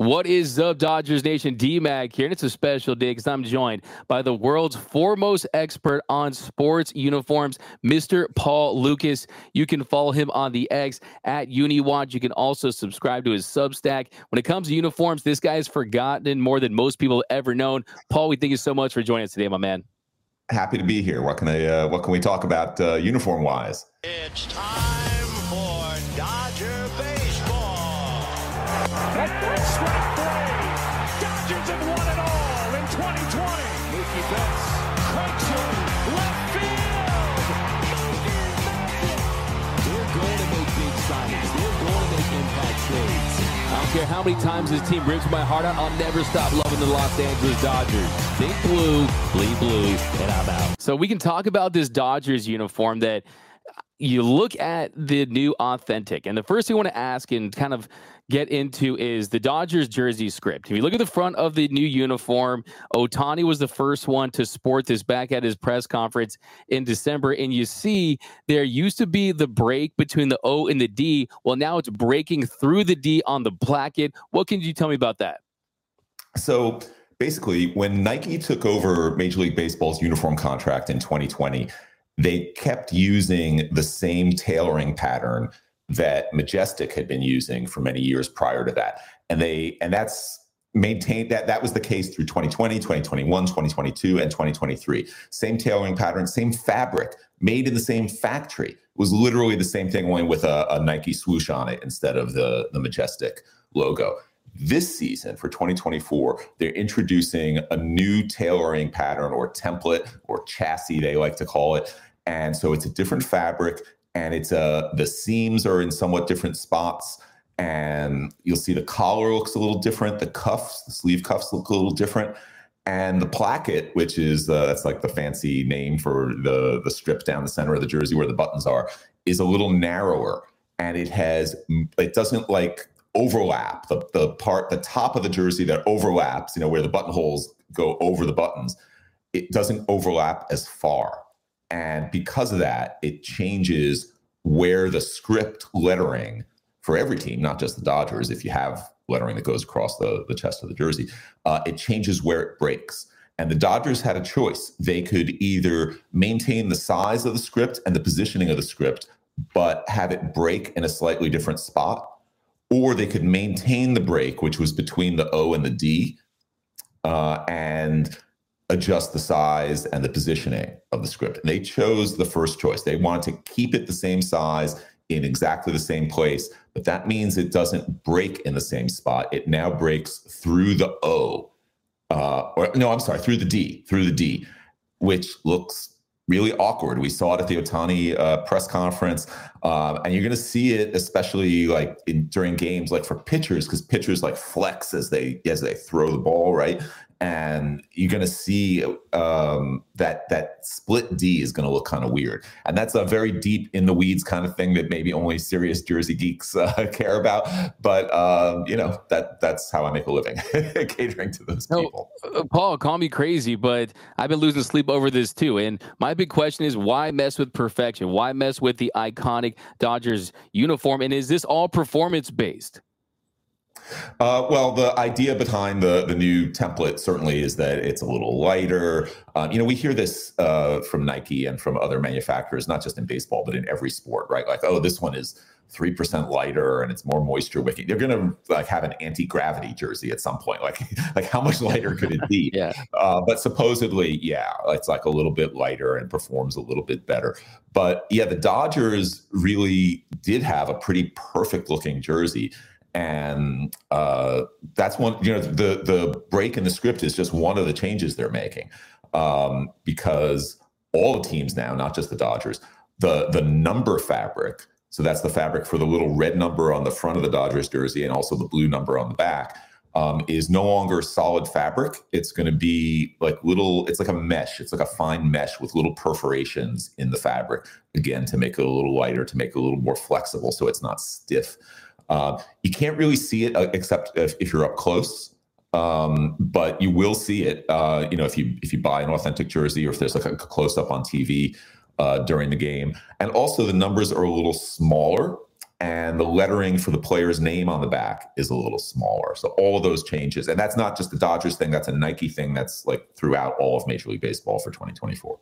What is up, Dodgers Nation? D-Mag here, and it's a special day because I'm joined by the world's foremost expert on sports uniforms, Mr. Paul Lukas. You can follow him on the X at UniWatch. You can also subscribe to his Substack. When it comes to uniforms, this guy is forgotten more than most people have ever known. Paul, we thank you so much for joining us today, my man. Happy to be here. What can we talk about uniform-wise? It's time for Dodger baseball. Strike three. Dodgers have won it all in 2020. Mookie Betts strikes him left field. Mookie Betts. They're going to make big signings. They're going to make impact trades. I don't care how many times this team rips my heart out. I'll never stop loving the Los Angeles Dodgers. Think blue, bleed blue, and I'm out. So we can talk about this Dodgers uniform that you look at the new authentic. And the first thing I want to ask and kind of get into is the Dodgers jersey script. If you look at the front of the new uniform, Ohtani was the first one to sport this back at his press conference in December. And you see there used to be the break between the O and the D. Well, now it's breaking through the D on the placket. What can you tell me about that? So basically, when Nike took over Major League Baseball's uniform contract in 2020, they kept using the same tailoring pattern that Majestic had been using for many years prior to that. And that's maintained, that was the case through 2020, 2021, 2022, and 2023. Same tailoring pattern, same fabric, made in the same factory. It was literally the same thing, only with a Nike swoosh on it instead of the Majestic logo. This season, for 2024, they're introducing a new tailoring pattern or template or chassis, they like to call it. And so it's a different fabric, and it's the seams are in somewhat different spots, and you'll see the collar looks a little different, the cuffs, the sleeve cuffs look a little different, and the placket, which is that's like the fancy name for the strip down the center of the jersey where the buttons are, is a little narrower, and it doesn't like overlap the top of the jersey that overlaps, where the buttonholes go over the buttons. It doesn't overlap as far. And because of that, it changes where the script lettering for every team, not just the Dodgers, if you have lettering that goes across the chest of the jersey, it changes where it breaks. And the Dodgers had a choice. They could either maintain the size of the script and the positioning of the script, but have it break in a slightly different spot, or they could maintain the break, which was between the O and the D, and adjust the size and the positioning of the script. And they chose the first choice. They wanted to keep it the same size in exactly the same place, but that means it doesn't break in the same spot. It now breaks through the O, through the D, which looks really awkward. We saw it at the Ohtani press conference, and you're going to see it especially like during games, like for pitchers, because pitchers like flex as they throw the ball, right? And you're going to see that split D is going to look kind of weird. And that's a very deep in the weeds kind of thing that maybe only serious jersey geeks care about. But, that's how I make a living, catering to those people. Paul, call me crazy, but I've been losing sleep over this too. And my big question is, why mess with perfection? Why mess with the iconic Dodgers uniform? And is this all performance-based? Well, the idea behind the new template certainly is that it's a little lighter. We hear this from Nike and from other manufacturers, not just in baseball, but in every sport, right? Like, oh, this one is 3% lighter and it's more moisture wicking. They're going to like have an anti-gravity jersey at some point. Like how much lighter could it be? Yeah. But supposedly, yeah, it's like a little bit lighter and performs a little bit better. But yeah, the Dodgers really did have a pretty perfect looking jersey. And that's one, the break in the script is just one of the changes they're making, because all the teams now, not just the Dodgers, the number fabric. So that's the fabric for the little red number on the front of the Dodgers jersey and also the blue number on the back, is no longer solid fabric. It's going to be like little, it's like a mesh. It's like a fine mesh with little perforations in the fabric, again, to make it a little lighter, to make it a little more flexible so it's not stiff. You can't really see it except if you're up close, but you will see it. If you buy an authentic jersey, or if there's like a close up on TV during the game. And also the numbers are a little smaller. and the lettering for the player's name on the back is a little smaller. So all of those changes, and that's not just the Dodgers thing, that's a Nike thing that's like throughout all of Major League Baseball for 2024.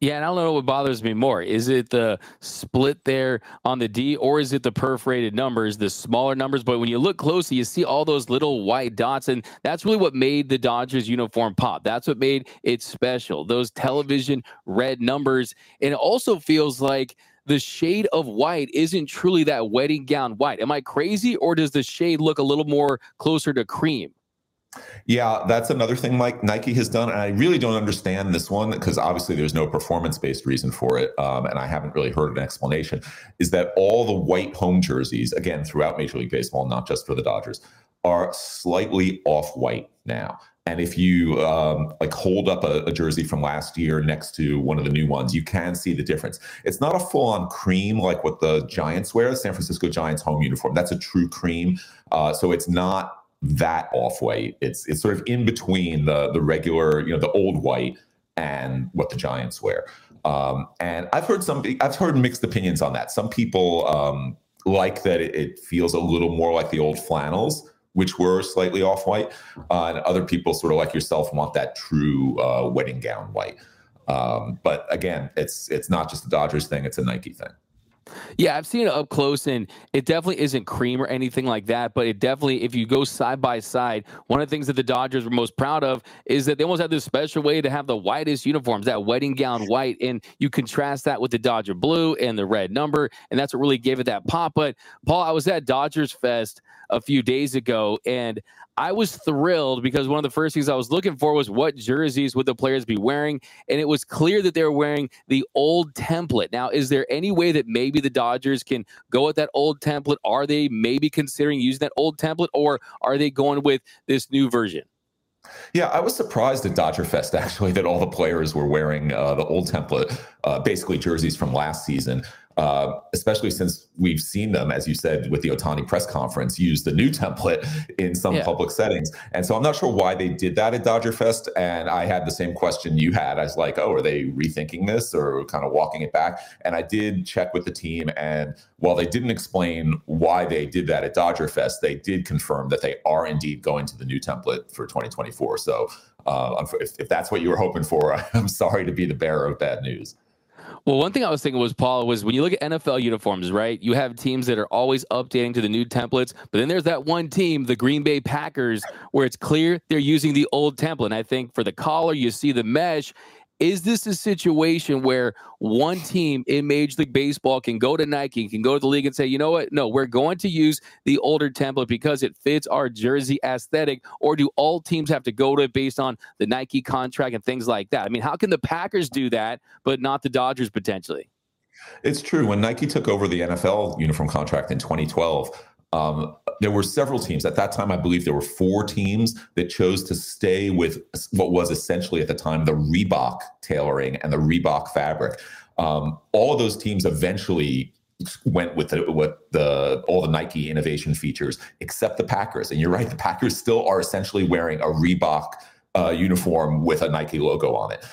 Yeah, and I don't know what bothers me more. Is it the split there on the D, or is it the perforated numbers, the smaller numbers? But when you look closely, you see all those little white dots, and that's really what made the Dodgers uniform pop. That's what made it special, those television red numbers. And it also feels like the shade of white isn't truly that wedding gown white. Am I crazy, or does the shade look a little more closer to cream? Yeah, that's another thing like Nike has done. And I really don't understand this one because obviously there's no performance-based reason for it. And I haven't really heard an explanation, is that all the white home jerseys, again, throughout Major League Baseball, not just for the Dodgers, are slightly off-white now. And if you like hold up a jersey from last year next to one of the new ones, you can see the difference. It's not a full-on cream like what the Giants wear, the San Francisco Giants home uniform. That's a true cream. So it's not that off white. It's sort of in between the regular, you know, the old white and what the Giants wear. And I've heard mixed opinions on that. Some people like that it feels a little more like the old flannels, which were slightly off white, and other people sort of like yourself want that true wedding gown white. But again, it's not just the Dodgers thing, it's a Nike thing. Yeah, I've seen it up close, and it definitely isn't cream or anything like that, but it definitely, if you go side by side, one of the things that the Dodgers were most proud of is that they almost had this special way to have the whitest uniforms, that wedding gown white, and you contrast that with the Dodger blue and the red number, and that's what really gave it that pop. But, Paul, I was at Dodgers Fest a few days ago, and I was thrilled because one of the first things I was looking for was what jerseys would the players be wearing, and it was clear that they were wearing the old template. Now, is there any way that maybe the Dodgers can go with that old template? Are they maybe considering using that old template, or are they going with this new version? Yeah, I was surprised at Dodger Fest, actually, that all the players were wearing the old template, basically jerseys from last season, especially since we've seen them, as you said, with the Ohtani press conference, use the new template in some public settings. And so I'm not sure why they did that at Dodger Fest. And I had the same question you had. I was like, oh, are they rethinking this or kind of walking it back? And I did check with the team. And while they didn't explain why they did that at Dodger Fest, they did confirm that they are indeed going to the new template for 2024. So if that's what you were hoping for, I'm sorry to be the bearer of bad news. Well, one thing I was thinking was, Paul, was when you look at NFL uniforms, right, you have teams that are always updating to the new templates, but then there's that one team, the Green Bay Packers, where it's clear they're using the old template. And I think for the collar, you see the mesh. Is this a situation where one team in Major League Baseball can go to Nike, can go to the league and say, you know what, no, we're going to use the older template because it fits our jersey aesthetic, or do all teams have to go to it based on the Nike contract and things like that? I mean, how can the Packers do that, but not the Dodgers potentially? It's true. When Nike took over the NFL uniform contract in 2012, there were several teams at that time. I believe there were 4 teams that chose to stay with what was essentially at the time the Reebok tailoring and the Reebok fabric. All of those teams eventually went with all the Nike innovation features, except the Packers. And you're right, the Packers still are essentially wearing a Reebok uniform with a Nike logo on it.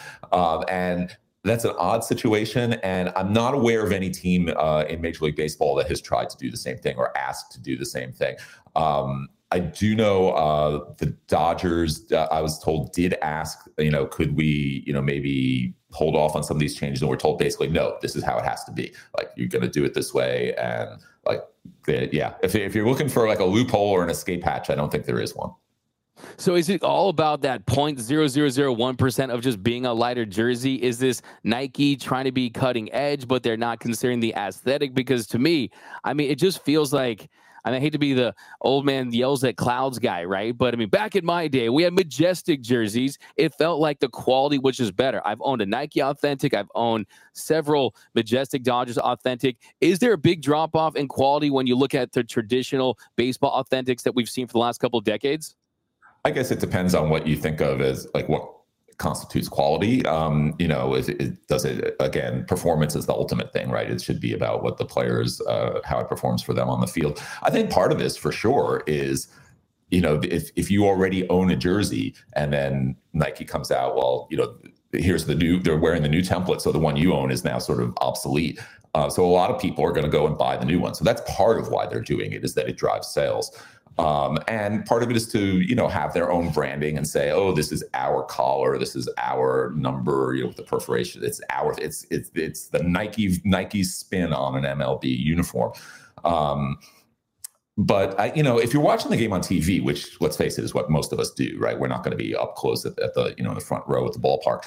And that's an odd situation, and I'm not aware of any team in Major League Baseball that has tried to do the same thing or asked to do the same thing. I do know the Dodgers, I was told, did ask, you know, could we, you know, maybe hold off on some of these changes, and we're told basically, no, this is how it has to be. Like, you're going to do it this way, and like, yeah, if you're looking for like a loophole or an escape hatch, I don't think there is one. So is it all about that 0.0001% of just being a lighter jersey? Is this Nike trying to be cutting edge, but they're not considering the aesthetic? Because to me, I mean, it just feels like, and I hate to be the old man yells at clouds guy, right? But I mean, back in my day, we had Majestic jerseys. It felt like the quality was just better. I've owned a Nike Authentic. I've owned several Majestic Dodgers Authentic. Is there a big drop-off in quality when you look at the traditional baseball Authentics that we've seen for the last couple of decades? I guess it depends on what you think of as like what constitutes quality. You know, again, performance is the ultimate thing, right? It should be about what the players, how it performs for them on the field. I think part of this for sure is, you know, if you already own a jersey and then Nike comes out, well, you know, here's the new, they're wearing the new template. So the one you own is now sort of obsolete. So a lot of people are going to go and buy the new one. So that's part of why they're doing it, is that it drives sales. And part of it is to, you know, have their own branding and say, oh, this is our collar, this is our number, you know, with the perforation. It's our, it's the Nike spin on an MLB uniform. But you know, if you're watching the game on TV, which let's face it is what most of us do, right? We're not going to be up close at the, you know, the front row at the ballpark.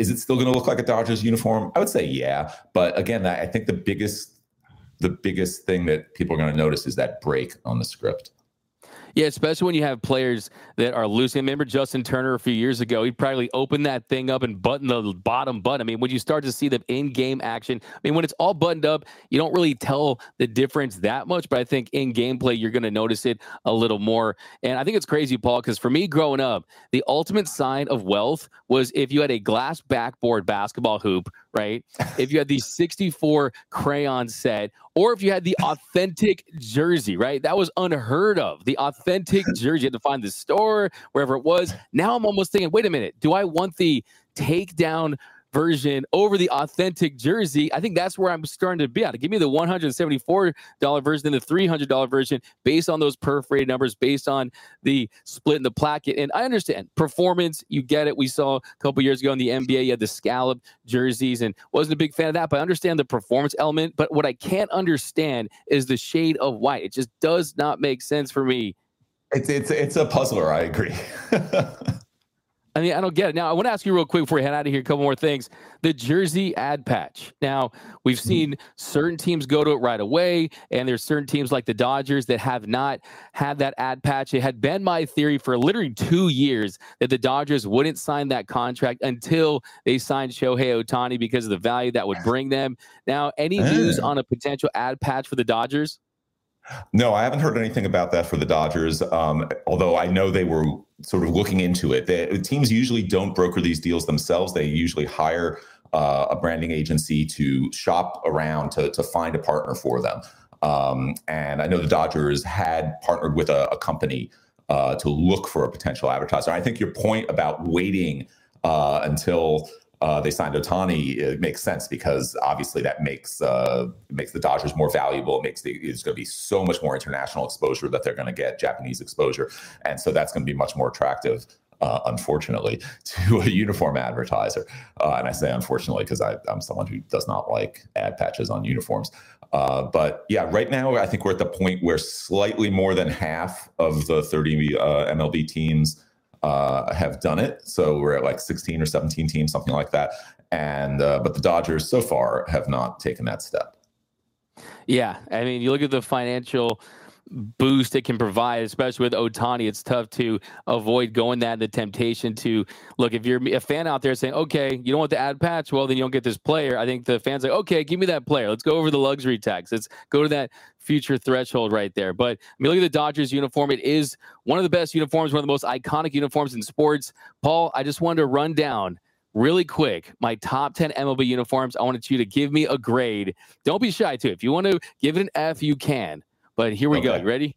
Is it still going to look like a Dodgers uniform? I would say yeah, but again, I think the biggest thing that people are going to notice is that break on the script. Yeah, especially when you have players that are loose. I remember Justin Turner a few years ago. He probably opened that thing up and buttoned the bottom button. I mean, when you start to see the in-game action, I mean, when it's all buttoned up, you don't really tell the difference that much. But I think in gameplay, you're going to notice it a little more. And I think it's crazy, Paul, because for me growing up, the ultimate sign of wealth was if you had a glass backboard basketball hoop, right? If you had the 64 crayon set, or if you had the authentic jersey, right? That was unheard of. The authentic jersey, you had to find the store, wherever it was. Now I'm almost thinking, wait a minute, do I want the takedown version over the authentic jersey? I think that's where I'm starting to be at. Give me the $174 version and the $300 version based on those perforated numbers, based on the split in the placket. And I understand performance. You get it. We saw a couple years ago in the NBA, you had the scallop jerseys and wasn't a big fan of that, but I understand the performance element. But what I can't understand is the shade of white. It just does not make sense for me. It's a puzzler. I agree. I mean, I don't get it. Now, I want to ask you real quick before we head out of here, a couple more things. The jersey ad patch. Now, we've seen certain teams go to it right away, and there's certain teams like the Dodgers that have not had that ad patch. It had been my theory for literally 2 years that the Dodgers wouldn't sign that contract until they signed Shohei Ohtani because of the value that would bring them. Now, any news on a potential ad patch for the Dodgers? No, I haven't heard anything about that for the Dodgers, although I know they were sort of looking into it. Teams usually don't broker these deals themselves. They usually hire a branding agency to shop around to find a partner for them. And I know the Dodgers had partnered with a company to look for a potential advertiser. I think your point about waiting until they signed Ohtani, it makes sense, because obviously that makes the Dodgers more valuable. It makes there's going to be so much more international exposure that they're going to get, Japanese exposure. And so that's going to be much more attractive, unfortunately, to a uniform advertiser. And I say unfortunately because I'm someone who does not like ad patches on uniforms. But yeah, right now I think we're at the point where slightly more than half of the 30 MLB teams have done it. So we're at like 16 or 17 teams, something like that. And but the Dodgers so far have not taken that step. Yeah, I mean, you look at the financial boost it can provide, especially with Ohtani. It's tough to avoid going that, the temptation to look. If you're a fan out there saying, okay, you don't want the ad patch, well, then you don't get this player. I think the fans are like, okay, give me that player. Let's go over the luxury tax. Let's go to that future threshold right there. But I mean, look at the Dodgers uniform. It is one of the best uniforms, one of the most iconic uniforms in sports. Paul, I just wanted to run down really quick my top 10 MLB uniforms. I wanted you to give me a grade. Don't be shy too. If you want to give it an F, you can. But here we go. You ready?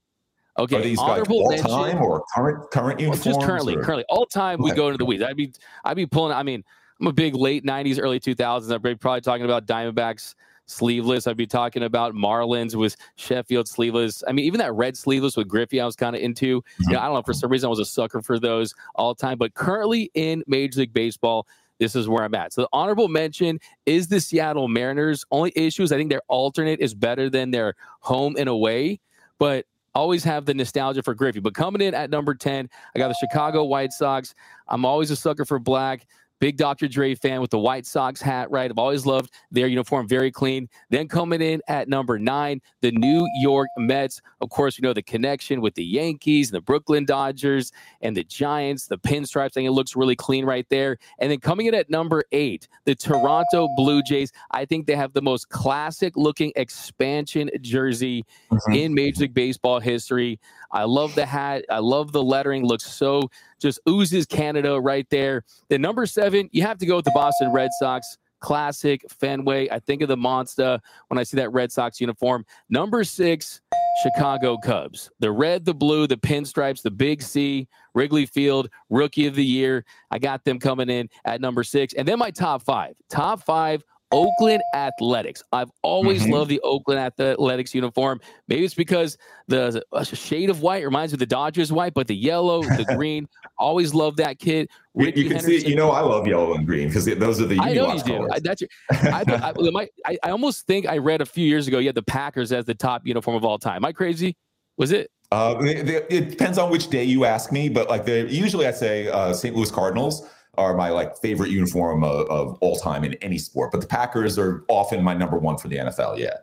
Okay. Are these honorable mention, all time or current uniforms? Just currently. All time, we go into the weeds. I'd be pulling. I mean, I'm a big late 90s, early 2000s. I'd be probably talking about Diamondbacks sleeveless. I'd be talking about Marlins with Sheffield sleeveless. I mean, even that red sleeveless with Griffey, I was kind of into. You know, I don't know, for some reason I was a sucker for those all time. But currently in Major League Baseball, this is where I'm at. So the honorable mention is the Seattle Mariners. Only issue is I think their alternate is better than their home and away, but always have the nostalgia for Griffey. But coming in at number 10, I got the Chicago White Sox. I'm always a sucker for black. Big Dr. Dre fan with the White Sox hat, right? I've always loved their uniform, very clean. Then coming in at number 9, the New York Mets. Of course, you know the connection with the Yankees, the Brooklyn Dodgers, and the Giants, the pinstripes. I think it looks really clean right there. And then coming in at number 8, the Toronto Blue Jays. I think they have the most classic-looking expansion jersey in Major League Baseball history. I love the hat. I love the lettering. Looks so just oozes Canada right there. The number 7, you have to go with the Boston Red Sox. Classic Fenway. I think of the Monster when I see that Red Sox uniform. Number 6, Chicago Cubs. The red, the blue, the pinstripes, the big C, Wrigley Field, Rookie of the Year. I got them coming in at number 6. And then my top 5. Top 5 Oakland Athletics. I've always loved the Oakland Athletics uniform. Maybe it's because the shade of white reminds me of the Dodgers white, but the yellow, the green, always loved that kid. Ricky you can Henderson. See, you know, I love yellow and green because those are the UniWatch colors. I almost think I read a few years ago, you had the Packers as the top uniform of all time. Am I crazy? Was it? It depends on which day you ask me, but like usually I say St. Louis Cardinals are my like favorite uniform of all time in any sport, but the Packers are often my number one for the NFL. Yeah.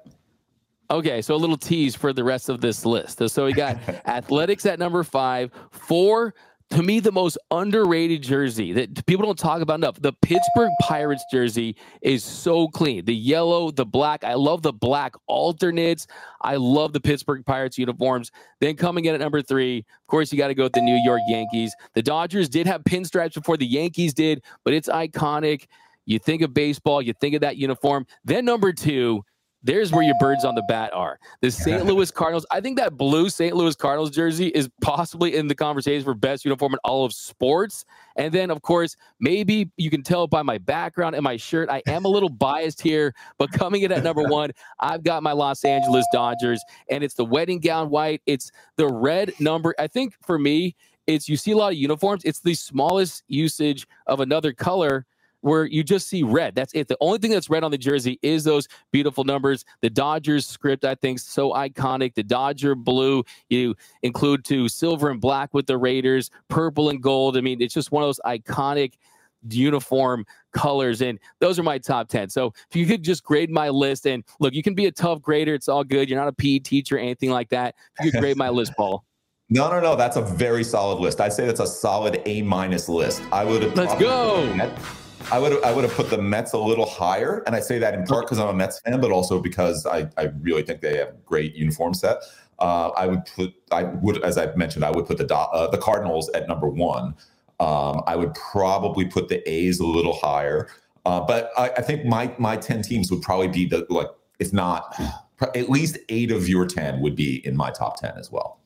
Okay. So a little tease for the rest of this list. So we got athletics at number 5, 4, to me, the most underrated jersey that people don't talk about enough. The Pittsburgh Pirates jersey is so clean. The yellow, the black. I love the black alternates. I love the Pittsburgh Pirates uniforms. Then coming in at number 3, of course, you got to go with the New York Yankees. The Dodgers did have pinstripes before the Yankees did, but it's iconic. You think of baseball, you think of that uniform. Then number 2, there's where your birds on the bat are. The St. Louis Cardinals. I think that blue St. Louis Cardinals jersey is possibly in the conversation for best uniform in all of sports. And then, of course, maybe you can tell by my background and my shirt, I am a little biased here, but coming in at number 1, I've got my Los Angeles Dodgers, and it's the wedding gown white. It's the red number. I think for me, it's you see a lot of uniforms. It's the smallest usage of another color where you just see red. That's it. The only thing that's red on the jersey is those beautiful numbers. The Dodgers script, I think, so iconic. The Dodger blue, you include to silver and black with the Raiders, purple and gold. I mean, it's just one of those iconic uniform colors, and those are my top 10. So if you could just grade my list, and look, you can be a tough grader. It's all good. You're not a PE teacher or anything like that. If you could grade my list, Paul. No. That's a very solid list. I'd say that's a solid A- list. I would have. Let's go. I would have put the Mets a little higher, and I say that in part because I'm a Mets fan, but also because I really think they have a great uniform set. As I've mentioned, I would put the Cardinals at number 1. I would probably put the A's a little higher, but I think my 10 teams would probably be if not at least 8 of your 10 would be in my top 10 as well.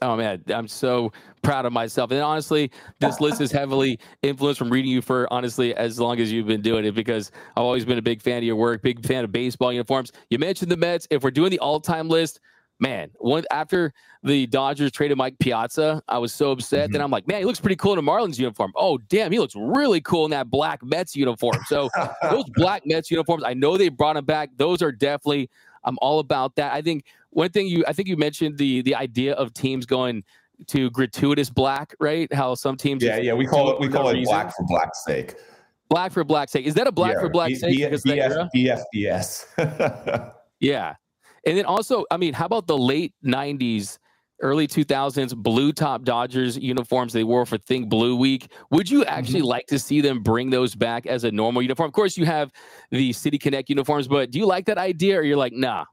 Oh, man, I'm so proud of myself. And honestly, this list is heavily influenced from reading you for, honestly, as long as you've been doing it, because I've always been a big fan of your work, big fan of baseball uniforms. You mentioned the Mets. If we're doing the all-time list, man, after the Dodgers traded Mike Piazza, I was so upset. Then I'm like, man, he looks pretty cool in a Marlins uniform. Oh, damn, he looks really cool in that black Mets uniform. So those black Mets uniforms, I know they brought him back. Those are definitely – I'm all about that. I think one thing you mentioned the idea of teams going to gratuitous black, right? How some teams we call it black for black's sake. Black for black's sake. Is that a black for black's sake? BFBS. Yeah. And then also, I mean, how about the late 90s, early 2000s blue top Dodgers uniforms they wore for Think Blue Week? Would you actually like to see them bring those back as a normal uniform? Of course, you have the City Connect uniforms, but do you like that idea, or you're like, nah?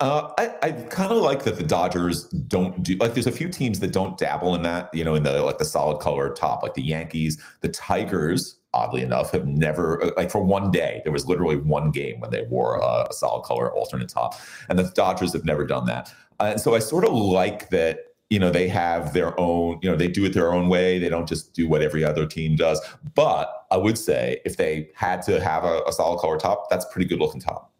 I kind of like that the Dodgers don't do, like, there's a few teams that don't dabble in that, you know, in the like the solid color top, like the Yankees, the Tigers. Oddly enough, have never, like, for one day, there was literally one game when they wore a solid color alternate top, and the Dodgers have never done that. And so I sort of like that, you know, they have their own, you know, they do it their own way. They don't just do what every other team does. But I would say if they had to have a solid color top, that's a pretty good looking top.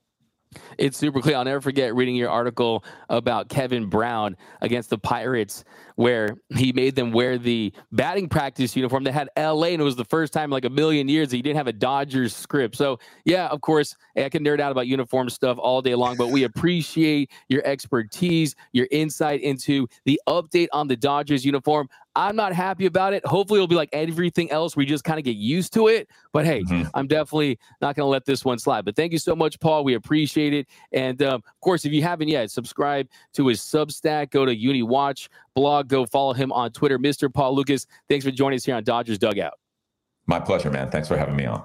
It's super clear. I'll never forget reading your article about Kevin Brown against the Pirates, where he made them wear the batting practice uniform that had LA, and it was the first time in like a million years that he didn't have a Dodgers script. So yeah, of course, I can nerd out about uniform stuff all day long, but we appreciate your expertise, your insight into the update on the Dodgers uniform. I'm not happy about it. Hopefully it'll be like everything else. We just kind of get used to it, but hey, I'm definitely not going to let this one slide, but thank you so much, Paul. We appreciate it. And of course, if you haven't yet, subscribe to his Substack, go to UniWatch blog, go follow him on Twitter, Mr. Paul Lukas. Thanks for joining us here on Dodgers Dugout. My pleasure, man. Thanks for having me on.